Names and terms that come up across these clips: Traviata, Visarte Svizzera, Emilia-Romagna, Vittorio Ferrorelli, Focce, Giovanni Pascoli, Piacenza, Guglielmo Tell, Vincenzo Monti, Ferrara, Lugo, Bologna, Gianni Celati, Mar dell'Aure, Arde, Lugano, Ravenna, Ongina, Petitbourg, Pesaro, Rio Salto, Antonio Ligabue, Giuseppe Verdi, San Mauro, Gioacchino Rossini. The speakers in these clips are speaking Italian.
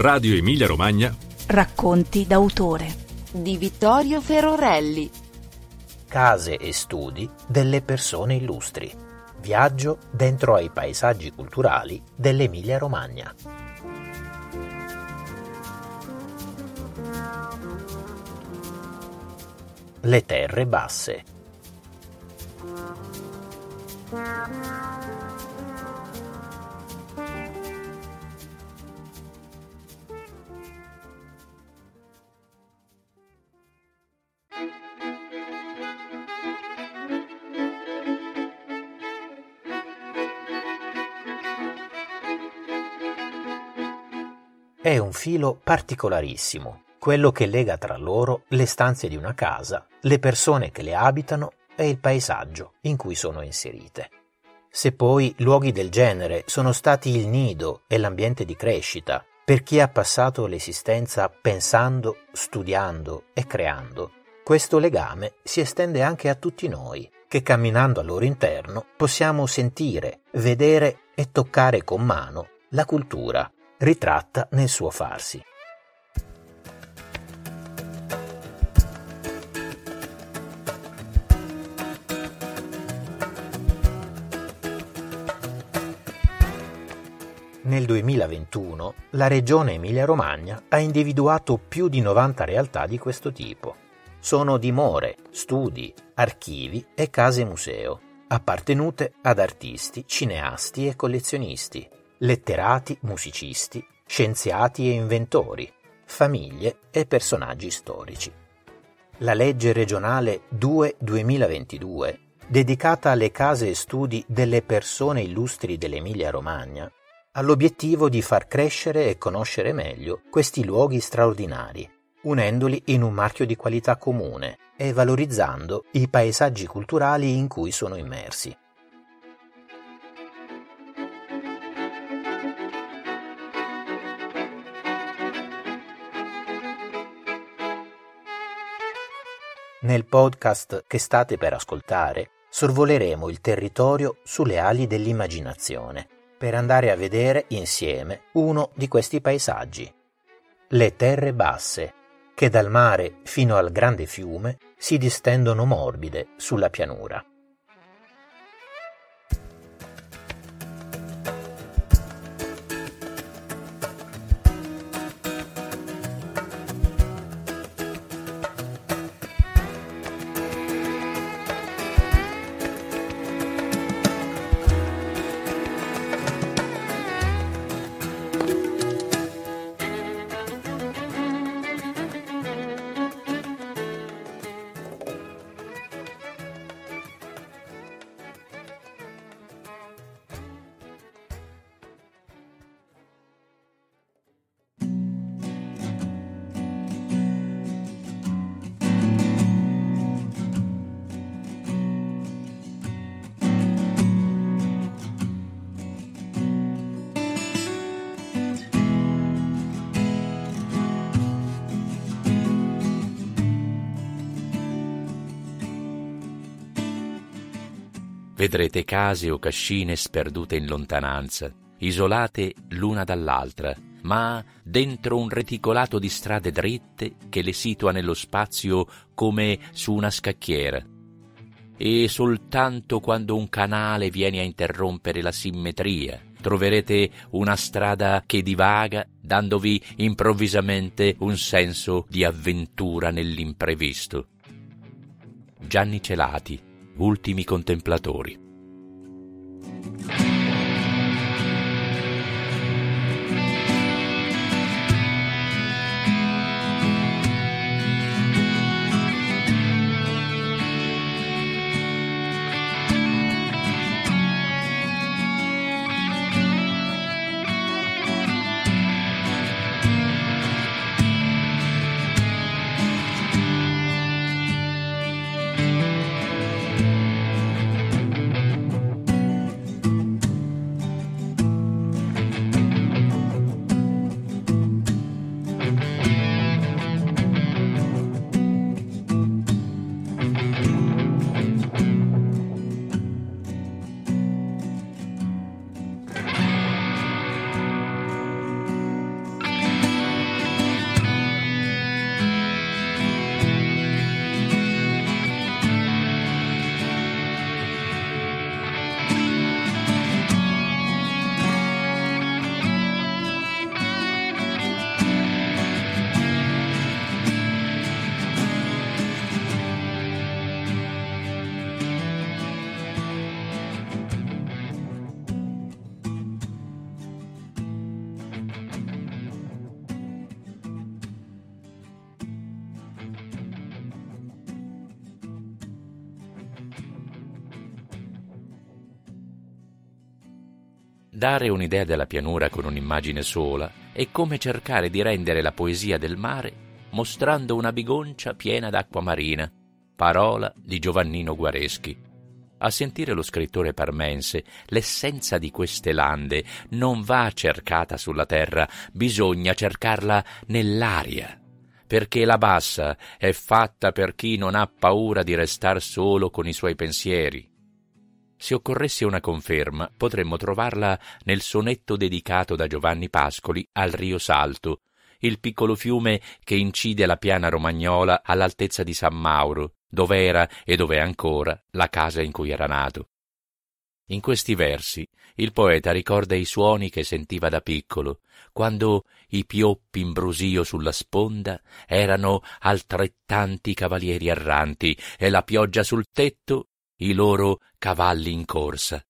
Radio Emilia-Romagna. Racconti d'autore di Vittorio Ferrorelli. Case e studi delle persone illustri. Viaggio dentro ai paesaggi culturali dell'Emilia-Romagna. Le terre basse. È un filo particolarissimo, quello che lega tra loro le stanze di una casa, le persone che le abitano e il paesaggio in cui sono inserite. Se poi luoghi del genere sono stati il nido e l'ambiente di crescita per chi ha passato l'esistenza pensando, studiando e creando, questo legame si estende anche a tutti noi, che camminando al loro interno possiamo sentire, vedere e toccare con mano la cultura ritratta nel suo farsi. Nel 2021 la regione Emilia-Romagna ha individuato più di 90 realtà di questo tipo. Sono dimore, studi, archivi e case museo, appartenute ad artisti, cineasti e collezionisti, letterati, musicisti, scienziati e inventori, famiglie e personaggi storici. La legge regionale 2/2022, dedicata alle case e studi delle persone illustri dell'Emilia-Romagna, ha l'obiettivo di far crescere e conoscere meglio questi luoghi straordinari, unendoli in un marchio di qualità comune e valorizzando i paesaggi culturali in cui sono immersi. Nel podcast che state per ascoltare, sorvoleremo il territorio sulle ali dell'immaginazione per andare a vedere insieme uno di questi paesaggi, le terre basse, che dal mare fino al grande fiume si distendono morbide sulla pianura. Vedrete case o cascine sperdute in lontananza, isolate l'una dall'altra, ma dentro un reticolato di strade dritte che le situa nello spazio come su una scacchiera. E soltanto quando un canale viene a interrompere la simmetria, troverete una strada che divaga, dandovi improvvisamente un senso di avventura nell'imprevisto. Gianni Celati, Ultimi contemplatori. Dare un'idea della pianura con un'immagine sola è come cercare di rendere la poesia del mare mostrando una bigoncia piena d'acqua marina, parola di Giovannino Guareschi. A sentire lo scrittore parmense, l'essenza di queste lande non va cercata sulla terra, bisogna cercarla nell'aria, perché la bassa è fatta per chi non ha paura di restar solo con i suoi pensieri. Se occorresse una conferma, potremmo trovarla nel sonetto dedicato da Giovanni Pascoli al Rio Salto, il piccolo fiume che incide la piana romagnola all'altezza di San Mauro, dove era e dove è ancora la casa in cui era nato. In questi versi il poeta ricorda i suoni che sentiva da piccolo, quando i pioppi in brusio sulla sponda erano altrettanti cavalieri erranti e la pioggia sul tetto i loro cavalli in corsa.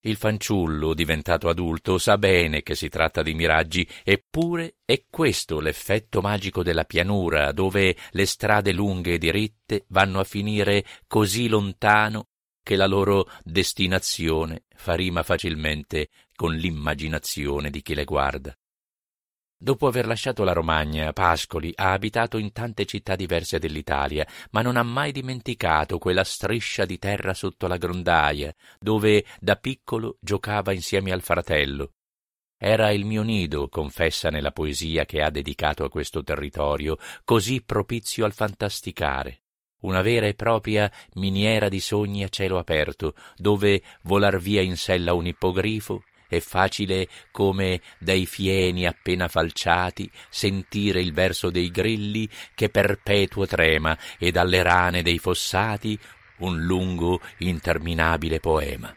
Il fanciullo, diventato adulto, sa bene che si tratta di miraggi, eppure è questo l'effetto magico della pianura, dove le strade lunghe e diritte vanno a finire così lontano che la loro destinazione fa rima facilmente con l'immaginazione di chi le guarda. Dopo aver lasciato la Romagna, Pascoli ha abitato in tante città diverse dell'Italia, ma non ha mai dimenticato quella striscia di terra sotto la grondaia, dove da piccolo giocava insieme al fratello. Era il mio nido, confessa nella poesia che ha dedicato a questo territorio, così propizio al fantasticare. Una vera e propria miniera di sogni a cielo aperto, dove volar via in sella un ippogrifo, è facile, come dai fieni appena falciati, sentire il verso dei grilli che perpetuo trema e dalle rane dei fossati un lungo interminabile poema.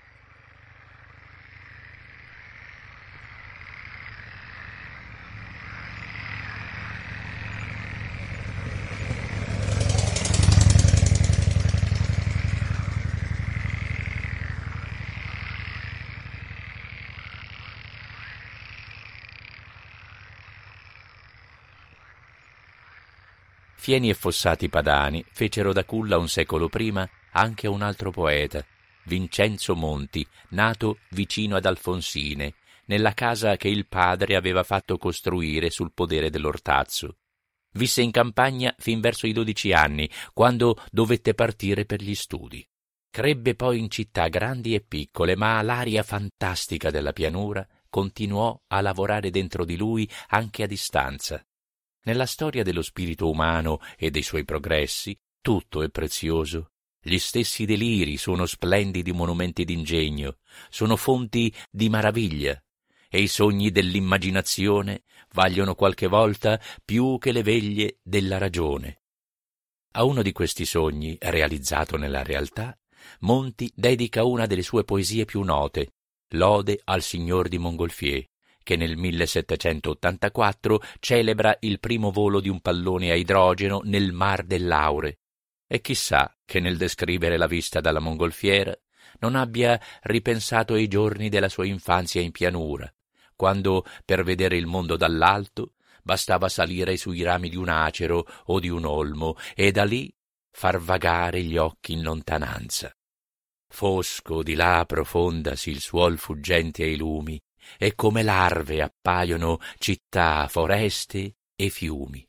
Fieni e fossati padani fecero da culla un secolo prima anche un altro poeta, Vincenzo Monti, nato vicino ad Alfonsine, nella casa che il padre aveva fatto costruire sul podere dell'ortazzo. Visse in campagna fin verso i 12 anni, quando dovette partire per gli studi. Crebbe poi in città grandi e piccole, ma l'aria fantastica della pianura continuò a lavorare dentro di lui anche a distanza. Nella storia dello spirito umano e dei suoi progressi tutto è prezioso. Gli stessi deliri sono splendidi monumenti d'ingegno, sono fonti di maraviglia, e i sogni dell'immaginazione vagliono qualche volta più che le veglie della ragione. A uno di questi sogni, realizzato nella realtà, Monti dedica una delle sue poesie più note, Lode al Signor di Mongolfier, che nel 1784 celebra il primo volo di un pallone a idrogeno nel Mar dell'Aure, e chissà che nel descrivere la vista dalla mongolfiera non abbia ripensato ai giorni della sua infanzia in pianura, quando per vedere il mondo dall'alto bastava salire sui rami di un acero o di un olmo e da lì far vagare gli occhi in lontananza. Fosco di là profondasi il suol fuggente ai lumi, e come larve appaiono città, foreste e fiumi.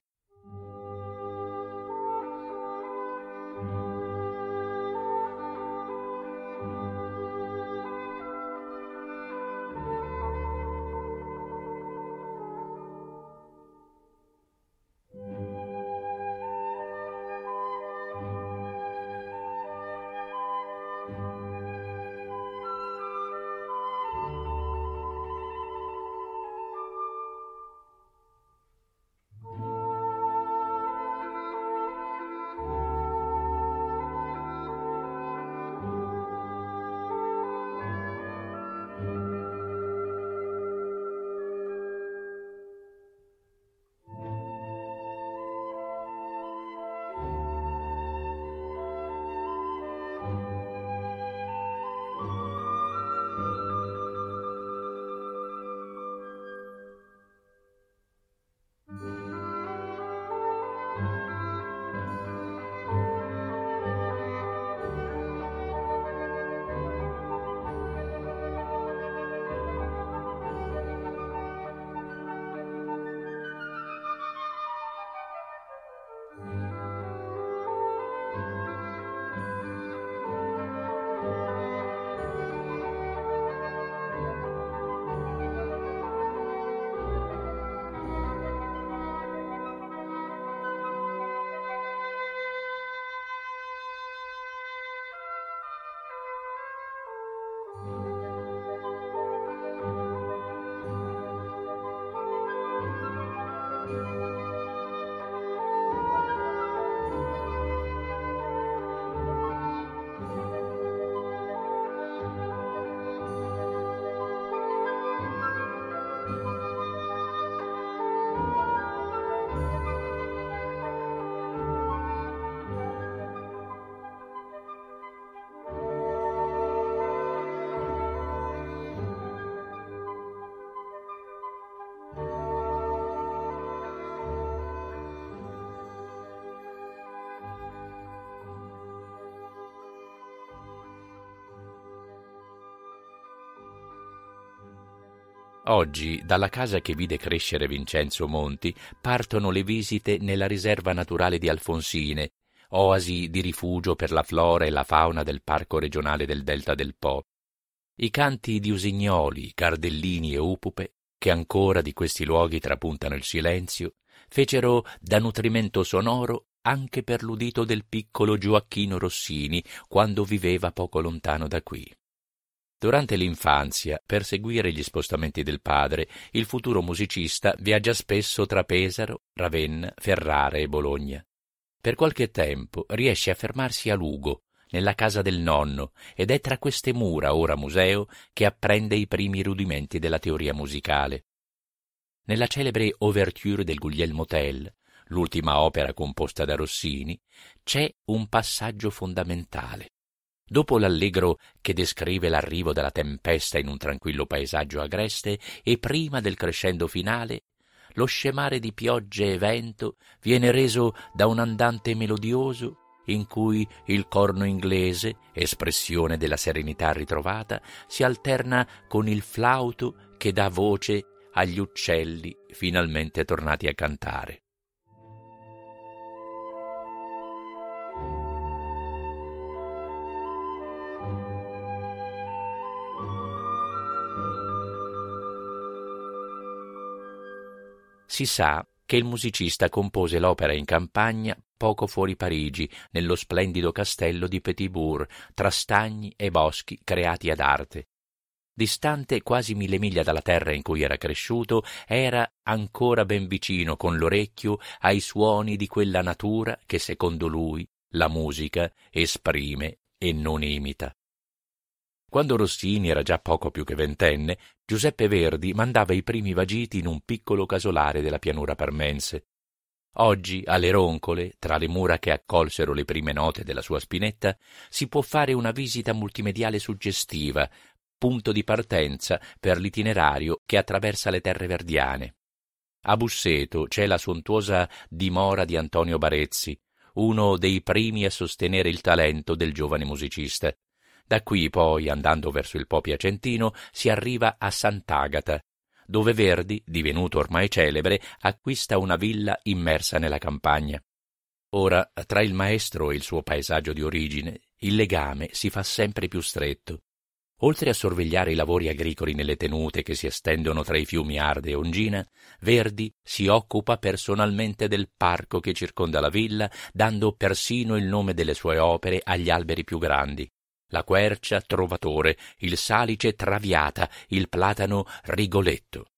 Oggi, dalla casa che vide crescere Vincenzo Monti, partono le visite nella riserva naturale di Alfonsine, oasi di rifugio per la flora e la fauna del Parco regionale del Delta del Po. I canti di usignoli, cardellini e upupe, che ancora di questi luoghi trapuntano il silenzio, fecero da nutrimento sonoro anche per l'udito del piccolo Gioacchino Rossini quando viveva poco lontano da qui. Durante l'infanzia, per seguire gli spostamenti del padre, il futuro musicista viaggia spesso tra Pesaro, Ravenna, Ferrara e Bologna. Per qualche tempo riesce a fermarsi a Lugo, nella casa del nonno, ed è tra queste mura, ora museo, che apprende i primi rudimenti della teoria musicale. Nella celebre Overture del Guglielmo Tell, l'ultima opera composta da Rossini, c'è un passaggio fondamentale. Dopo l'allegro che descrive l'arrivo della tempesta in un tranquillo paesaggio agreste e prima del crescendo finale, lo scemare di piogge e vento viene reso da un andante melodioso in cui il corno inglese, espressione della serenità ritrovata, si alterna con il flauto che dà voce agli uccelli finalmente tornati a cantare. Si sa che il musicista compose l'opera in campagna poco fuori Parigi, nello splendido castello di Petitbourg, tra stagni e boschi creati ad arte. Distante quasi 1000 miglia dalla terra in cui era cresciuto, era ancora ben vicino con l'orecchio ai suoni di quella natura che, secondo lui, la musica esprime e non imita. Quando Rossini era già poco più che ventenne, Giuseppe Verdi mandava i primi vagiti in un piccolo casolare della pianura parmense. Oggi, alle Roncole, tra le mura che accolsero le prime note della sua spinetta, si può fare una visita multimediale suggestiva, punto di partenza per l'itinerario che attraversa le terre verdiane. A Busseto c'è la sontuosa dimora di Antonio Barezzi, uno dei primi a sostenere il talento del giovane musicista. Da qui poi, andando verso il Po Piacentino, si arriva a Sant'Agata, dove Verdi, divenuto ormai celebre, acquista una villa immersa nella campagna. Ora, tra il maestro e il suo paesaggio di origine, il legame si fa sempre più stretto. Oltre a sorvegliare i lavori agricoli nelle tenute che si estendono tra i fiumi Arde e Ongina, Verdi si occupa personalmente del parco che circonda la villa, dando persino il nome delle sue opere agli alberi più grandi. La quercia Trovatore, il salice Traviata, il platano Rigoletto.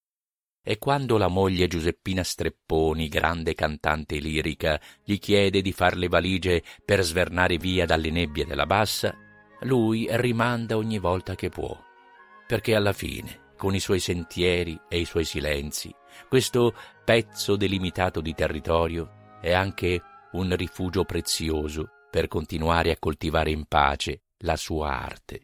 E quando la moglie Giuseppina Strepponi, grande cantante lirica, gli chiede di far le valigie per svernare via dalle nebbie della bassa, lui rimanda ogni volta che può, perché alla fine, con i suoi sentieri e i suoi silenzi, questo pezzo delimitato di territorio è anche un rifugio prezioso per continuare a coltivare in pace la sua arte.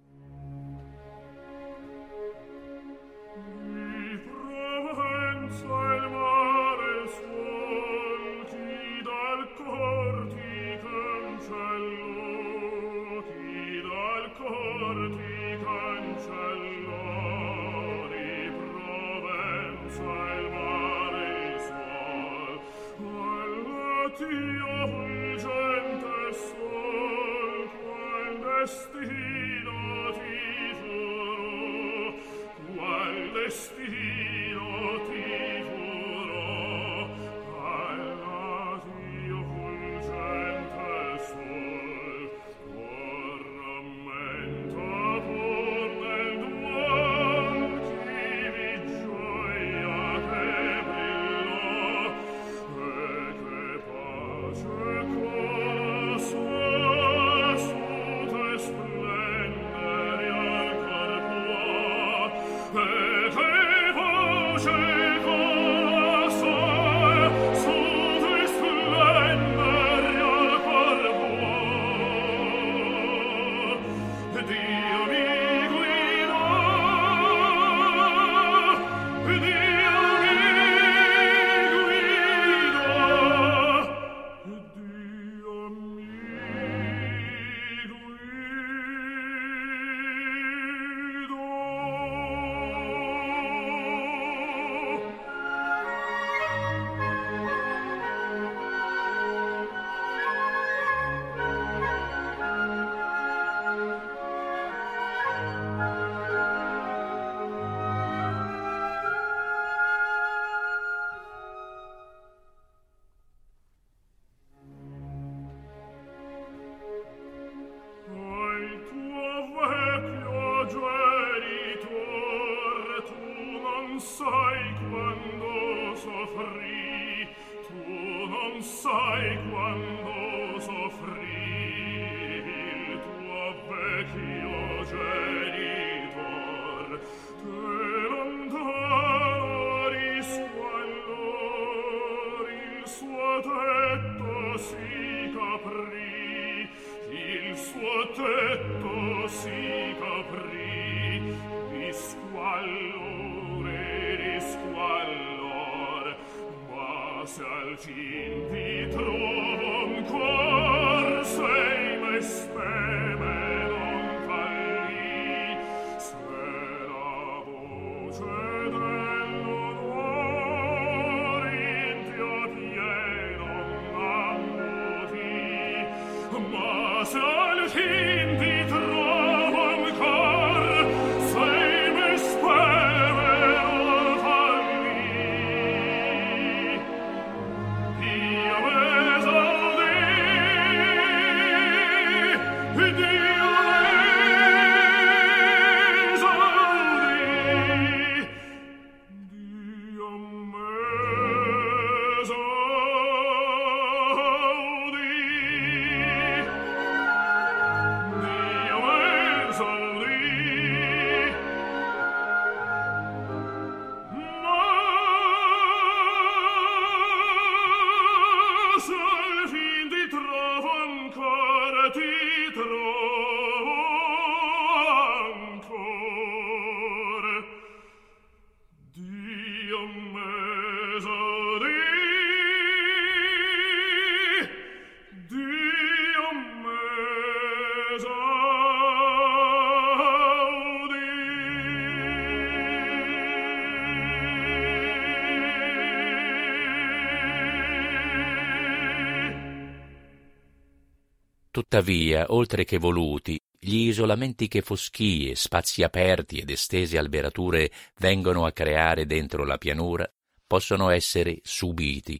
Tuttavia, oltre che voluti, gli isolamenti che foschie, spazi aperti ed estese alberature vengono a creare dentro la pianura possono essere subiti.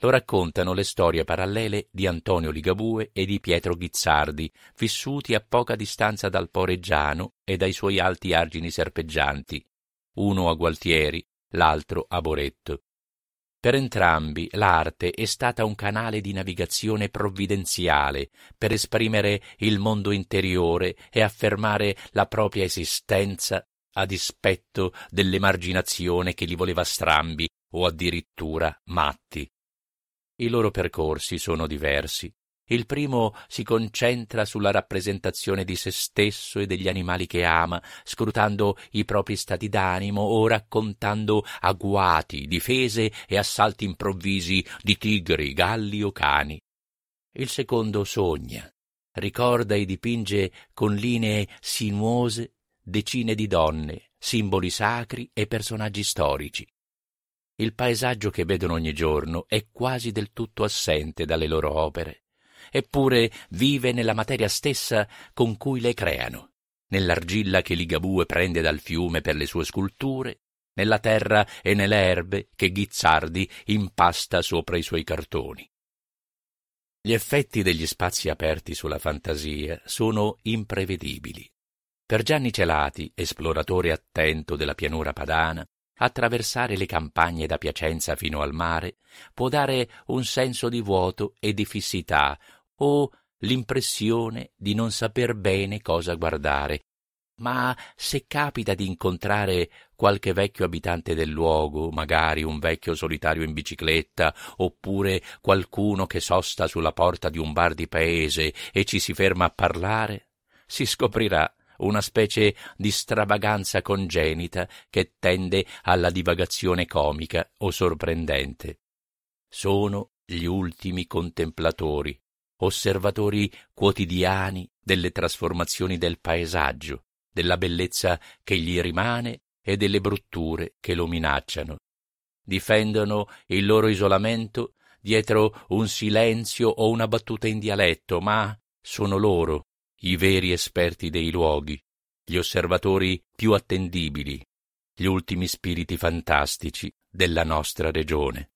Lo raccontano le storie parallele di Antonio Ligabue e di Pietro Ghizzardi, vissuti a poca distanza dal Po Reggiano e dai suoi alti argini serpeggianti, uno a Gualtieri, l'altro a Boretto. Per entrambi l'arte è stata un canale di navigazione provvidenziale per esprimere il mondo interiore e affermare la propria esistenza a dispetto dell'emarginazione che li voleva strambi o addirittura matti. I loro percorsi sono diversi. Il primo si concentra sulla rappresentazione di se stesso e degli animali che ama, scrutando i propri stati d'animo o raccontando agguati, difese e assalti improvvisi di tigri, galli o cani. Il secondo sogna, ricorda e dipinge con linee sinuose decine di donne, simboli sacri e personaggi storici. Il paesaggio che vedono ogni giorno è quasi del tutto assente dalle loro opere. Eppure vive nella materia stessa con cui le creano, nell'argilla che Ligabue prende dal fiume per le sue sculture, nella terra e nelle erbe che Ghizzardi impasta sopra i suoi cartoni. Gli effetti degli spazi aperti sulla fantasia sono imprevedibili. Per Gianni Celati, esploratore attento della pianura padana, attraversare le campagne da Piacenza fino al mare può dare un senso di vuoto e di fissità o l'impressione di non saper bene cosa guardare, ma se capita di incontrare qualche vecchio abitante del luogo, magari un vecchio solitario in bicicletta, oppure qualcuno che sosta sulla porta di un bar di paese e ci si ferma a parlare, si scoprirà una specie di stravaganza congenita che tende alla divagazione comica o sorprendente. Sono gli ultimi contemplatori, osservatori quotidiani delle trasformazioni del paesaggio, della bellezza che gli rimane e delle brutture che lo minacciano. Difendono il loro isolamento dietro un silenzio o una battuta in dialetto, ma sono loro i veri esperti dei luoghi, gli osservatori più attendibili, gli ultimi spiriti fantastici della nostra regione.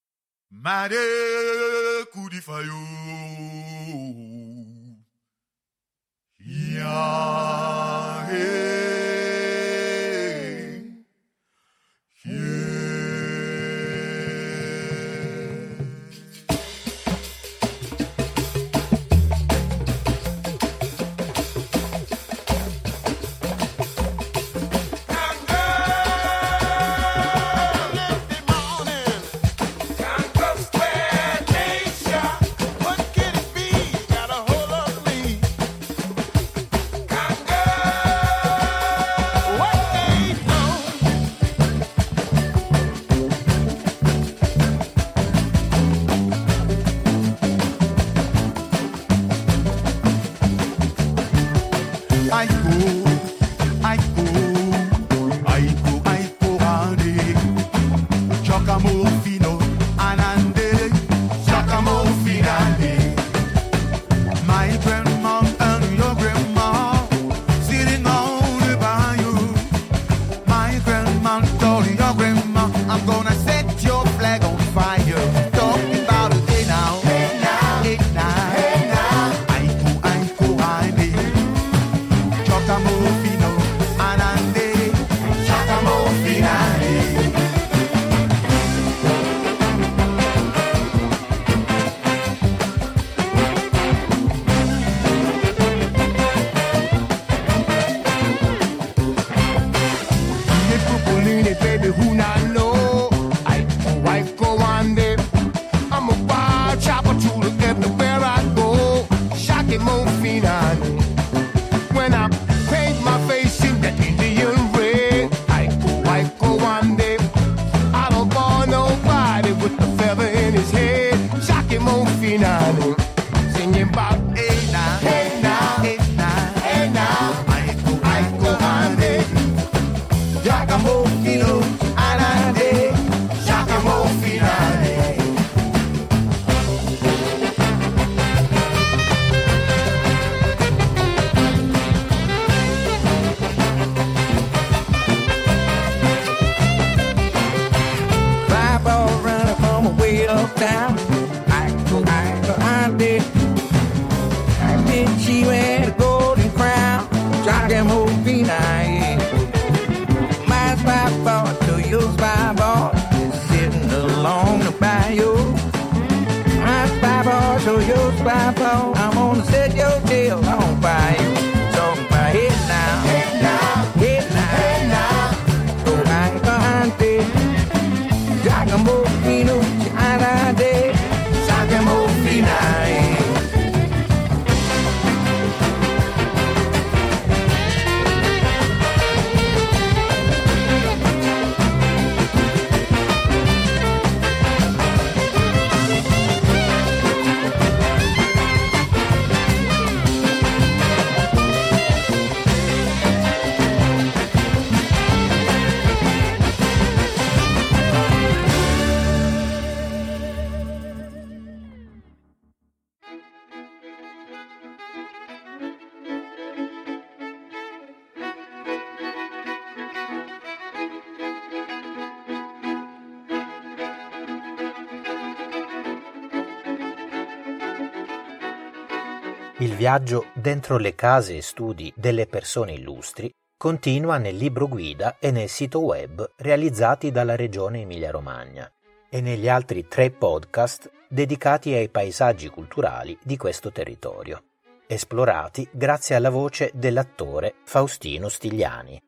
Il viaggio dentro le case e studi delle persone illustri continua nel libro guida e nel sito web realizzati dalla Regione Emilia-Romagna e negli altri 3 podcast dedicati ai paesaggi culturali di questo territorio, esplorati grazie alla voce dell'attore Faustino Stigliani.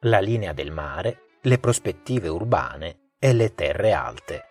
La linea del mare, le prospettive urbane e le terre alte.